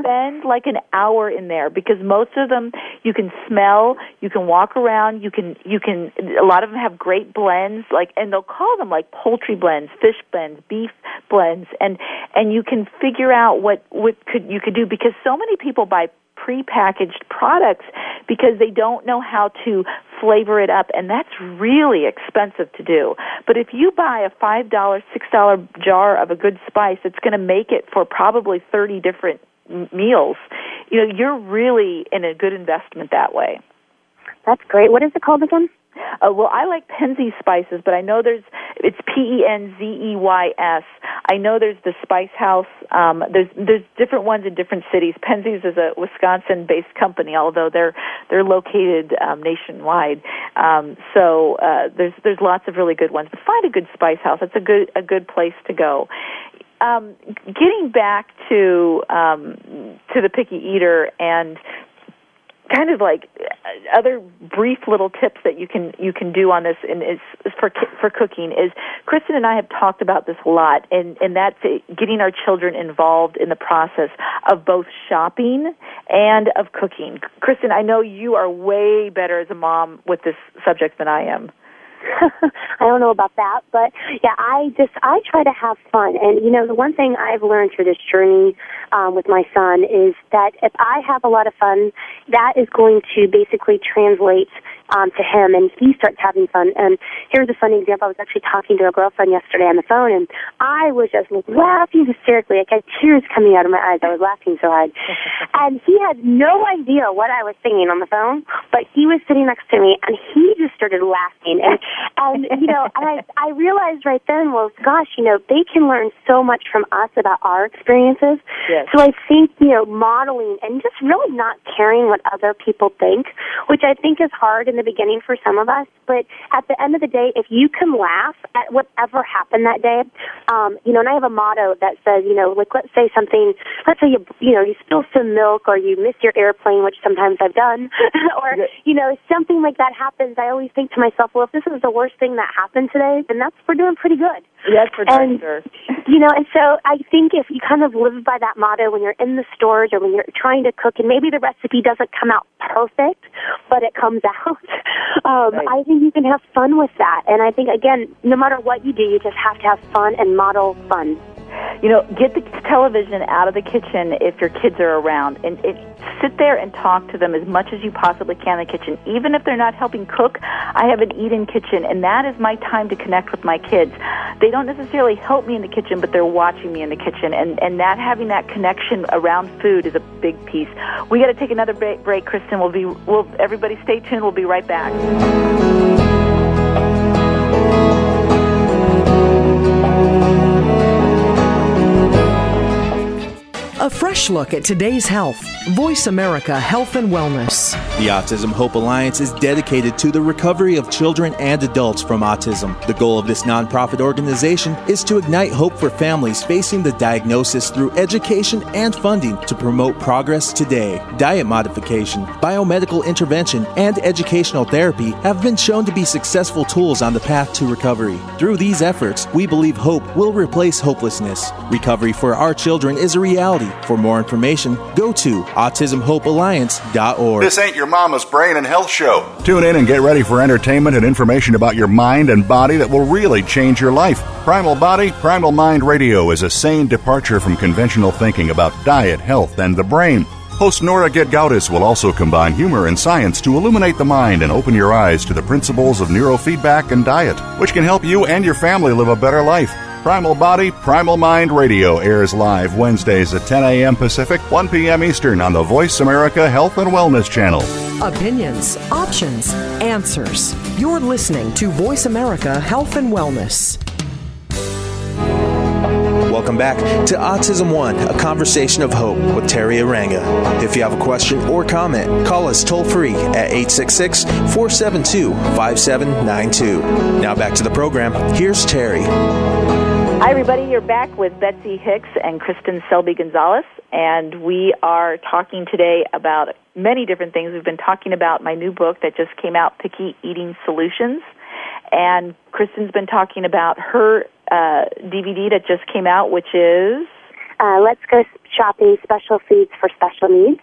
Spend like an hour in there, because most of them you can smell, you can walk around, you can you can a lot of them have great blends, like, and they'll call them like poultry blends, fish blends, beef blends, and and you can figure out what what could you could do, because so many people buy prepackaged products because they don't know how to flavor it up, and that's really expensive to do. But if you buy a five dollar, six dollar jar of a good spice, it's going to make it for probably thirty different m- meals. You know, you're really in a good investment that way. That's great. What is it called again? Uh, well, I like Penzeys spices, but I know there's, it's P E N Z E Y S. I know there's the Spice House. Um, there's there's different ones in different cities. Penzeys is a Wisconsin-based company, although they're they're located um, nationwide. Um, so uh, there's there's lots of really good ones. But find a good Spice House. That's a good a good place to go. Um, getting back to um, to the picky eater and kind of like other brief little tips that you can you can do on this, and is, is for for cooking, is Kristen and I have talked about this a lot, and and that's getting our children involved in the process of both shopping and of cooking. Kristen, I know you are way better as a mom with this subject than I am. I don't know about that, but yeah, I just, I try to have fun. And, you know, the one thing I've learned through this journey um, with my son is that if I have a lot of fun, that is going to basically translate um, to him, and he starts having fun. And here's a funny example. I was actually talking to a girlfriend yesterday on the phone, and I was just laughing hysterically. I had tears coming out of my eyes. I was laughing so hard. And he had no idea what I was singing on the phone, but he was sitting next to me, and he just started laughing. And and, you know, and I, I realized right then, well, gosh, you know, they can learn so much from us about our experiences. Yes. So I think, you know, modeling and just really not caring what other people think, which I think is hard in the beginning for some of us. But at the end of the day, if you can laugh at whatever happened that day, um, you know, and I have a motto that says, you know, like, let's say something, let's say, you, you know, you spill some milk, or you miss your airplane, which sometimes I've done, or, you know, something like that happens. I always think to myself, well, if this is the worst thing that happened today, then that's, we're doing pretty good. Yes, for sure. You know, and so I think if you kind of live by that motto when you're in the stores, or when you're trying to cook, and maybe the recipe doesn't come out perfect, but it comes out, um, right. I think you can have fun with that. And I think, again, no matter what you do, you just have to have fun and model fun. You know, get the television out of the kitchen if your kids are around, and it, sit there and talk to them as much as you possibly can in the kitchen. Even if they're not helping cook, I have an eat-in kitchen, and that is my time to connect with my kids. They don't necessarily help me in the kitchen, but they're watching me in the kitchen, and, and that having that connection around food is a big piece. We got to take another break, break, Kristen. We'll be, we'll, everybody stay tuned. We'll be right back. A fresh look at today's health. Voice America Health and Wellness. The Autism Hope Alliance is dedicated to the recovery of children and adults from autism. The goal of this nonprofit organization is to ignite hope for families facing the diagnosis through education and funding to promote progress today. Diet modification, biomedical intervention, and educational therapy have been shown to be successful tools on the path to recovery. Through these efforts, we believe hope will replace hopelessness. Recovery for our children is a reality. For more information, go to autism hope alliance dot org. This ain't your mama's brain and health show. Tune in and get ready for entertainment and information about your mind and body that will really change your life. Primal Body, Primal Mind Radio is a sane departure from conventional thinking about diet, health, and the brain. Host Nora Gedgaudas will also combine humor and science to illuminate the mind and open your eyes to the principles of neurofeedback and diet, which can help you and your family live a better life. Primal Body, Primal Mind Radio airs live Wednesdays at ten a.m. Pacific, one p.m. Eastern on the Voice America Health and Wellness Channel. Opinions, options, answers. You're listening to Voice America Health and Wellness. Welcome back to Autism One, a conversation of hope with Teri Arranga. If you have a question or comment, call us toll-free at eight six six, four seven two, five seven nine two. Now back to the program. Here's Teri. Hi, everybody. You're back with Betsy Hicks and Kristen Selby-Gonzalez, and we are talking today about many different things. We've been talking about my new book that just came out, Picky Eating Solutions, and Kristen's been talking about her uh, D V D that just came out, which is... Uh, Let's Go Shopping Special Foods for Special Needs.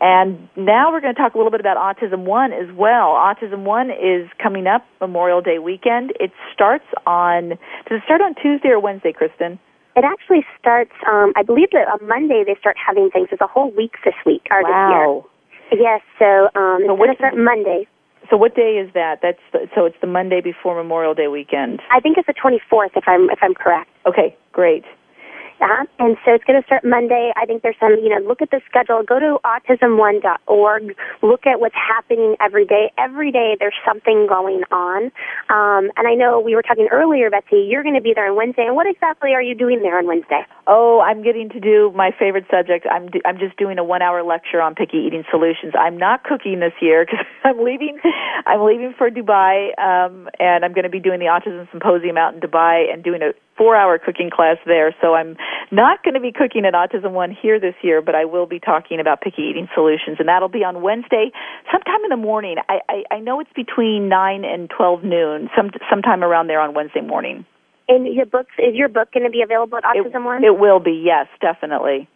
And now we're going to talk a little bit about Autism One as well. Autism One is coming up Memorial Day weekend. It starts on, does it start on Tuesday or Wednesday, Kristen? It actually starts, um, I believe that on Monday they start having things. It's a whole week this week, or wow. this year. Yes, so um, so it's going to start Monday. So what day is that? That's the, so it's the Monday before Memorial Day weekend. I think it's the twenty-fourth, if I'm if I'm correct. Okay, great. Uh-huh. And so it's going to start Monday. I think there's some, you know, look at the schedule. Go to autism one dot org. Look at what's happening every day. Every day there's something going on. Um, and I know we were talking earlier, Betsy, you're going to be there on Wednesday. And what exactly are you doing there on Wednesday? Oh, I'm getting to do my favorite subject. I'm do, I'm just doing a one-hour lecture on picky eating solutions. I'm not cooking this year because I'm leaving, I'm leaving for Dubai, um, and I'm going to be doing the Autism Symposium out in Dubai and doing a four-hour cooking class there, so I'm not going to be cooking at Autism One here this year, but I will be talking about picky eating solutions, and that'll be on Wednesday, sometime in the morning. I, I, I know it's between nine and twelve noon, some sometime around there on Wednesday morning. And your books is your book going to be available at Autism it, One? It will be, yes, definitely.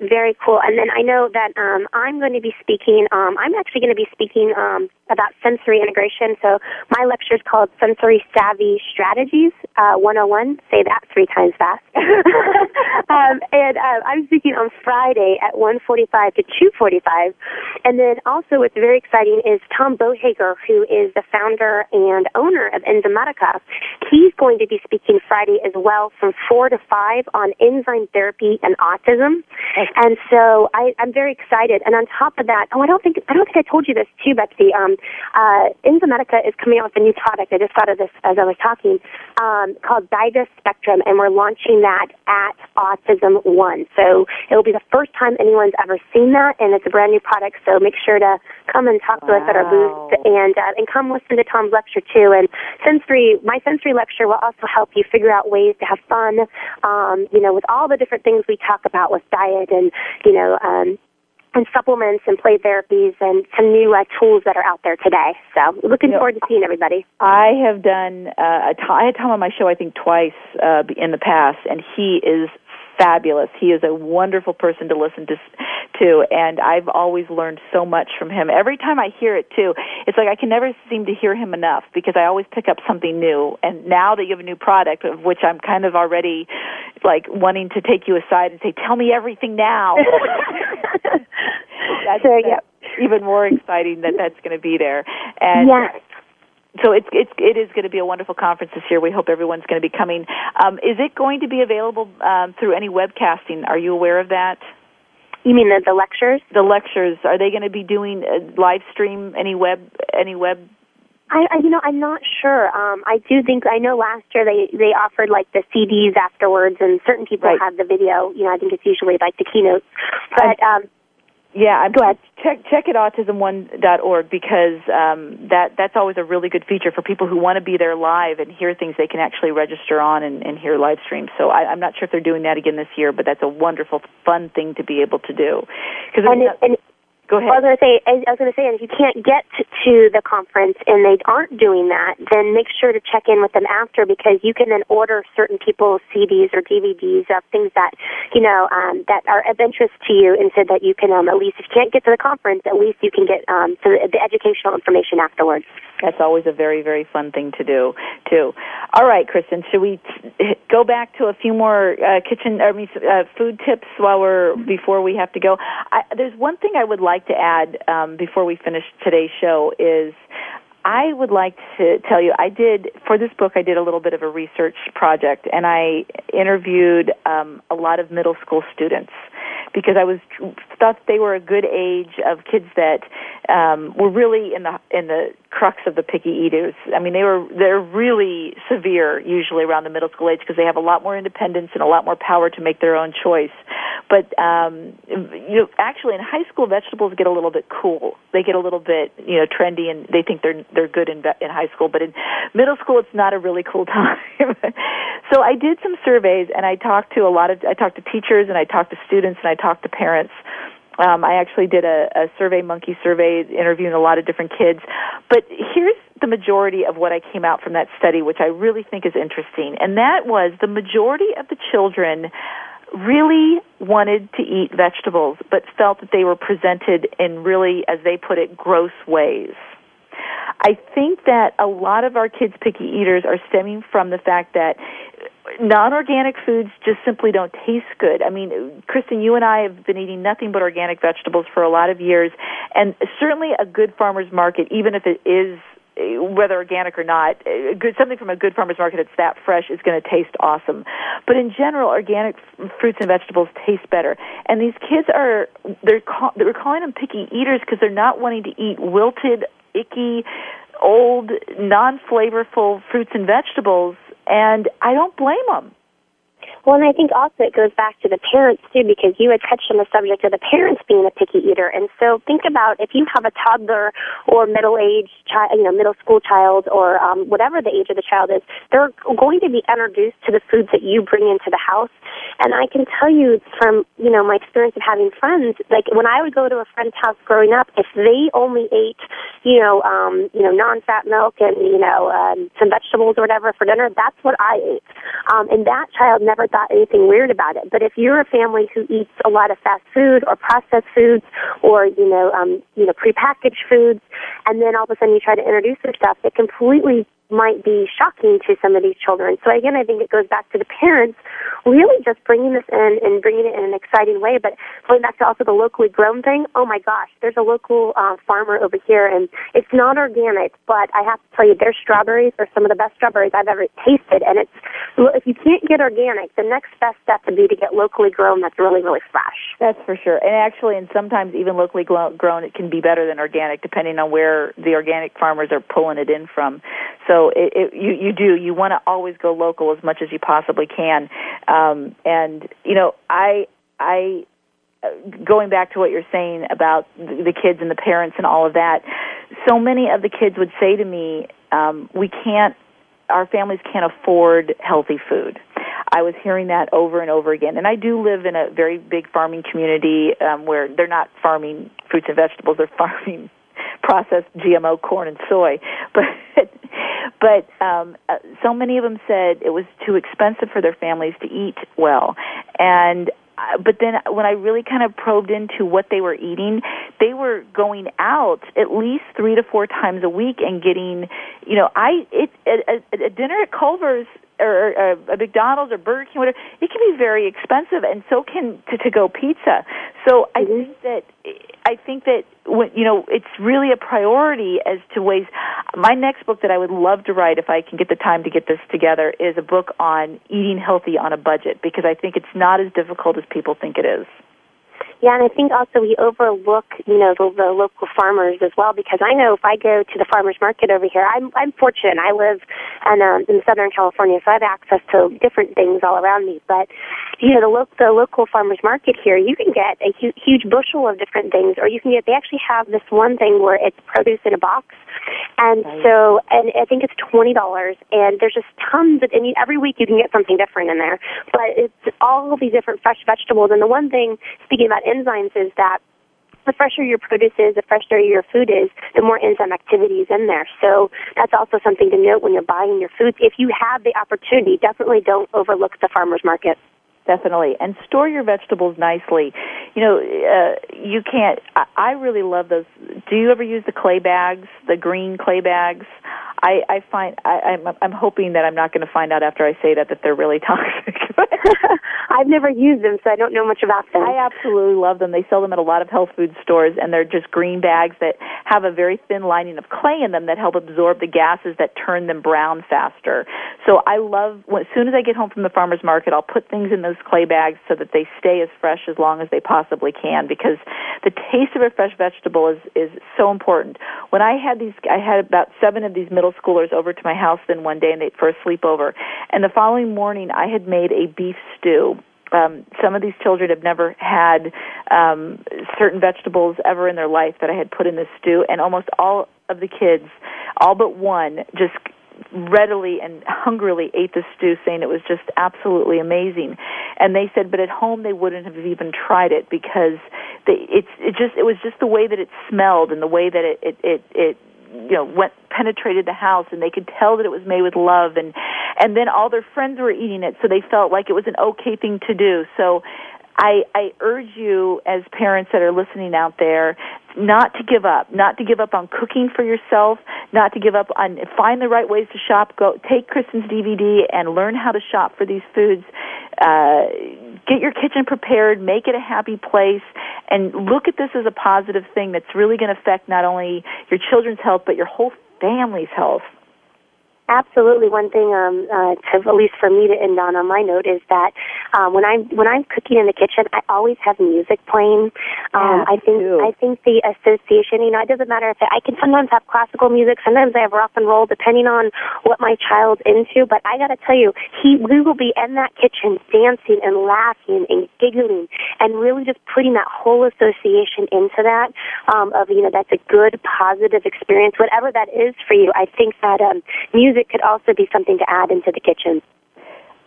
Very cool. And then I know that um, I'm going to be speaking, um, I'm actually going to be speaking um, about sensory integration. So my lecture is called Sensory Savvy Strategies uh, one oh one. Say that three times fast. um, and uh, I'm speaking on Friday at one forty-five to two forty-five. And then also what's very exciting is Tom Bohager, who is the founder and owner of Enzymedica. He's going to be speaking Friday as well from four to five on enzyme therapy and autism. And so I, I'm very excited. And on top of that, oh, I don't think I don't think I told you this too, Betsy. Um, uh, Enzymedica is coming out with a new product. I just thought of this as I was talking, um, called Digest Spectrum, and we're launching that at Autism One. So it will be the first time anyone's ever seen that, and it's a brand new product. So make sure to come and talk to wow. us at our booth, and uh, and come listen to Tom's lecture too. And sensory, my sensory lecture will also help you figure out ways to have fun. Um, you know, with all the different things we talk about with diet. And, you know, um, and supplements and play therapies and some new uh, tools that are out there today. So looking you know, forward to seeing everybody. I have done, uh, a t- I had Tom on my show, I think, twice uh, in the past, and he is fabulous. He is a wonderful person to listen to, to, and I've always learned so much from him. Every time I hear it, too, it's like I can never seem to hear him enough because I always pick up something new. And now that you have a new product, of which I'm kind of already, like, wanting to take you aside and say, tell me everything now. that's so, yeah. that's even more exciting that that's going to be there. And yeah. So it's it's it is going to be a wonderful conference this year. We hope everyone's going to be coming. Um, is it going to be available um, through any webcasting? Are you aware of that? You mean the, the lectures? The lectures. Are they going to be doing a live stream? Any web? Any web? I, I you know I'm not sure. Um, I do think I know last year they, they offered like the C Ds afterwards, and certain people right. have the video. You know I think it's usually like the keynotes, but. Um, Yeah, I'm, go ahead. Check check at autism one dot org because um, that that's always a really good feature for people who want to be there live and hear things. They can actually register on and, and hear live streams. So I, I'm not sure if they're doing that again this year, but that's a wonderful, fun thing to be able to do. Because Go ahead. Well, I was going to say, I was going to say, if you can't get to the conference and they aren't doing that, then make sure to check in with them after because you can then order certain people's C Ds or D V Ds of things that, you know, um, that are of interest to you, and so that you can um, at least, if you can't get to the conference, at least you can get um, the, the educational information afterwards. That's always a very, very fun thing to do, too. All right, Kristen, should we t- go back to a few more uh, kitchen, I mean, uh, food tips while we're before we have to go? I, there's one thing I would like to add um, before we finish today's show is I would like to tell you I did, for this book, I did a little bit of a research project, and I interviewed um, a lot of middle school students because I was thought they were a good age of kids that um, were really in the in the crux of the picky eaters. I mean, they were they're really severe usually around the middle school age because they have a lot more independence and a lot more power to make their own choice. But um, you know, actually in high school, vegetables get a little bit cool. They get a little bit you know trendy, and they think they're they're good in in high school. But in middle school, it's not a really cool time. So I did some surveys, and I talked to a lot of, I talked to teachers, and I talked to students, and I talked to parents. Um, I actually did a, a Survey Monkey survey interviewing a lot of different kids. But here's the majority of what I came out from that study, which I really think is interesting. And that was the majority of the children really wanted to eat vegetables, but felt that they were presented in really, as they put it, gross ways. I think that a lot of our kids' picky eaters are stemming from the fact that non-organic foods just simply don't taste good. I mean, Kristen, you and I have been eating nothing but organic vegetables for a lot of years, and certainly a good farmer's market, even if it is, whether organic or not, good, something from a good farmer's market that's that fresh is going to taste awesome. But in general, organic fruits and vegetables taste better. And these kids are, they're call, they're calling them picky eaters because they're not wanting to eat wilted, icky, old, non-flavorful fruits and vegetables, and I don't blame them. Well, and I think also it goes back to the parents, too, because you had touched on the subject of the parents being a picky eater. And so think about if you have a toddler or middle-aged child, you know, middle school child or um, whatever the age of the child is, they're going to be introduced to the foods that you bring into the house. And I can tell you from, you know, my experience of having friends, like when I would go to a friend's house growing up, if they only ate, you know, um, you know, non-fat milk and, you know, um, some vegetables or whatever for dinner, that's what I ate. Um, and that child never thought anything weird about it. But if you're a family who eats a lot of fast food or processed foods or, you know, um, you know, prepackaged foods, and then all of a sudden you try to introduce this stuff, it completely might be shocking to some of these children. So again, I think it goes back to the parents really just bringing this in and bringing it in an exciting way. But going back to also the locally grown thing, oh my gosh, there's a local uh, farmer over here, and it's not organic, but I have to tell you, their strawberries are some of the best strawberries I've ever tasted. And it's, if you can't get organic, the next best step would be to get locally grown that's really, really fresh. That's for sure. And actually, and sometimes even locally grown, it can be better than organic, depending on where the organic farmers are pulling it in from. So So it, it, you, you do. You want to always go local as much as you possibly can. Um, and, you know, I, I, going back to what you're saying about the kids and the parents and all of that, so many of the kids would say to me, um, we can't, our families can't afford healthy food. I was hearing that over and over again. And I do live in a very big farming community um, where they're not farming fruits and vegetables, they're farming processed G M O corn and soy. But but um, so many of them said it was too expensive for their families to eat well. And but then when I really kind of probed into what they were eating, they were going out at least three to four times a week and getting, you know, I it a, a dinner at Culver's or a McDonald's or Burger King, whatever, it can be very expensive, and so can to-go pizza. So I mm-hmm. think that I think that when, you know, it's really a priority as to ways. My next book that I would love to write, if I can get the time to get this together, is a book on eating healthy on a budget, because I think it's not as difficult as people think it is. Yeah, and I think also we overlook, you know, the, the local farmers as well, because I know if I go to the farmers market over here, I'm I'm fortunate. I live in, um, in Southern California, so I have access to different things all around me. But, you know, the, lo- the local farmers market here, you can get a hu- huge bushel of different things, or you can get, they actually have this one thing where it's produce in a box. And right. so, and I think it's twenty dollars, and there's just tons of, and you, every week you can get something different in there. But it's all these different fresh vegetables. And the one thing, speaking about enzymes, is that the fresher your produce is, the fresher your food is, the more enzyme activity is in there. So that's also something to note when you're buying your foods. If you have the opportunity, definitely don't overlook the farmer's market. Definitely. And store your vegetables nicely. You know, uh, you can't, I, I really love those. Do you ever use the clay bags, the green clay bags? I, I find, I, I'm, I'm hoping that I'm not going to find out after I say that, that they're really toxic. I've never used them, so I don't know much about them. I absolutely love them. They sell them at a lot of health food stores, and they're just green bags that have a very thin lining of clay in them that help absorb the gases that turn them brown faster. So I love, as soon as I get home from the farmer's market, I'll put things in those clay bags so that they stay as fresh as long as they possibly can, because the taste of a fresh vegetable is, is so important. When I had these, I had about seven of these middle schoolers over to my house then one day, and they for a sleepover. And the following morning, I had made a beef stew. Um, some of these children have never had um, certain vegetables ever in their life that I had put in this stew, and almost all of the kids, all but one, just readily and hungrily ate the stew, saying it was just absolutely amazing. And they said, but at home they wouldn't have even tried it because they, it's it just it was just the way that it smelled and the way that it it it, it you know went penetrated the house, and they could tell that it was made with love, and and then all their friends were eating it, so they felt like it was an okay thing to do. So I, I urge you as parents that are listening out there not to give up, not to give up on cooking for yourself, not to give up on, find the right ways to shop. Go take Kristen's D V D and learn how to shop for these foods. Uh, get your kitchen prepared, make it a happy place, and look at this as a positive thing that's really going to affect not only your children's health, but your whole family's health. Absolutely. One thing, um, uh, to, at least for me to end on on my note, is that um, when I'm when I'm cooking in the kitchen, I always have music playing. Um, yeah, I think too. I think the association. You know, it doesn't matter if it, I can sometimes have classical music, sometimes I have rock and roll, depending on what my child's into. But I got to tell you, he we will be in that kitchen dancing and laughing and giggling and really just putting that whole association into that. Um, of you know, that's a good positive experience, whatever that is for you. I think that um, music. It could also be something to add into the kitchen.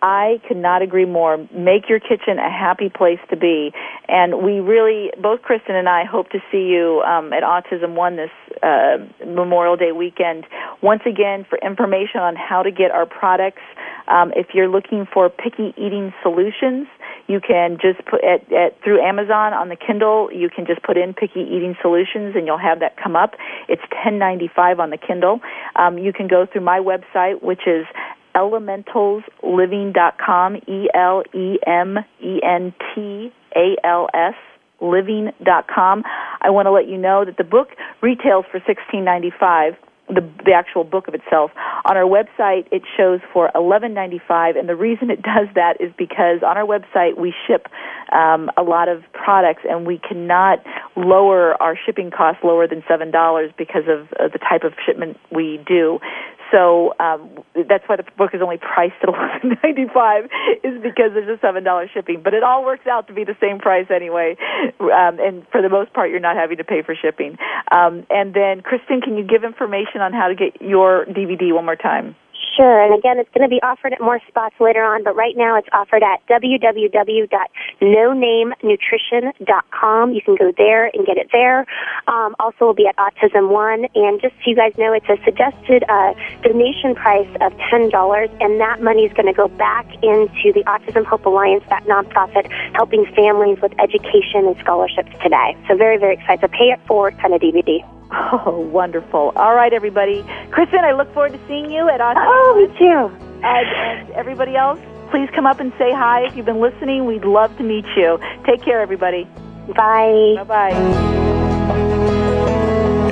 I could not agree more. Make your kitchen a happy place to be. And we really, both Kristen and I, hope to see you um, at Autism One this uh, Memorial Day weekend. Once again, for information on how to get our products, um, if you're looking for Picky Eating Solutions, you can just put at, at through Amazon on the Kindle. You can just put in Picky Eating Solutions, and you'll have that come up. It's ten ninety-five on the Kindle. Um, you can go through my website, which is elementals living dot com, E L E M E N T A L S living dot com. I want to let you know that the book retails for sixteen ninety-five. The, the actual book of itself. On our website, it shows for eleven ninety-five, and the reason it does that is because on our website we ship um, a lot of products, and we cannot lower our shipping costs lower than seven dollars because of uh, the type of shipment we do. So um, that's why the book is only priced at eleven ninety-five, is because there's a seven dollars shipping. But it all works out to be the same price anyway, um, and for the most part, you're not having to pay for shipping. Um, and then, Kristen, can you give information on how to get your D V D one more time? Sure, and again, it's going to be offered at more spots later on, but right now it's offered at w w w dot no name nutrition dot com. You can go there and get it there. Um, also, we'll be at Autism One, and just so you guys know, it's a suggested uh, donation price of ten dollars, and that money is going to go back into the Autism Hope Alliance, that nonprofit helping families with education and scholarships today. So very, very excited. So pay it forward kind of D V D. Oh, wonderful. All right, everybody. Kristen, I look forward to seeing you at Autism. Oh, me too. And, and everybody else, please come up and say hi. If you've been listening, we'd love to meet you. Take care, everybody. Bye. Bye-bye.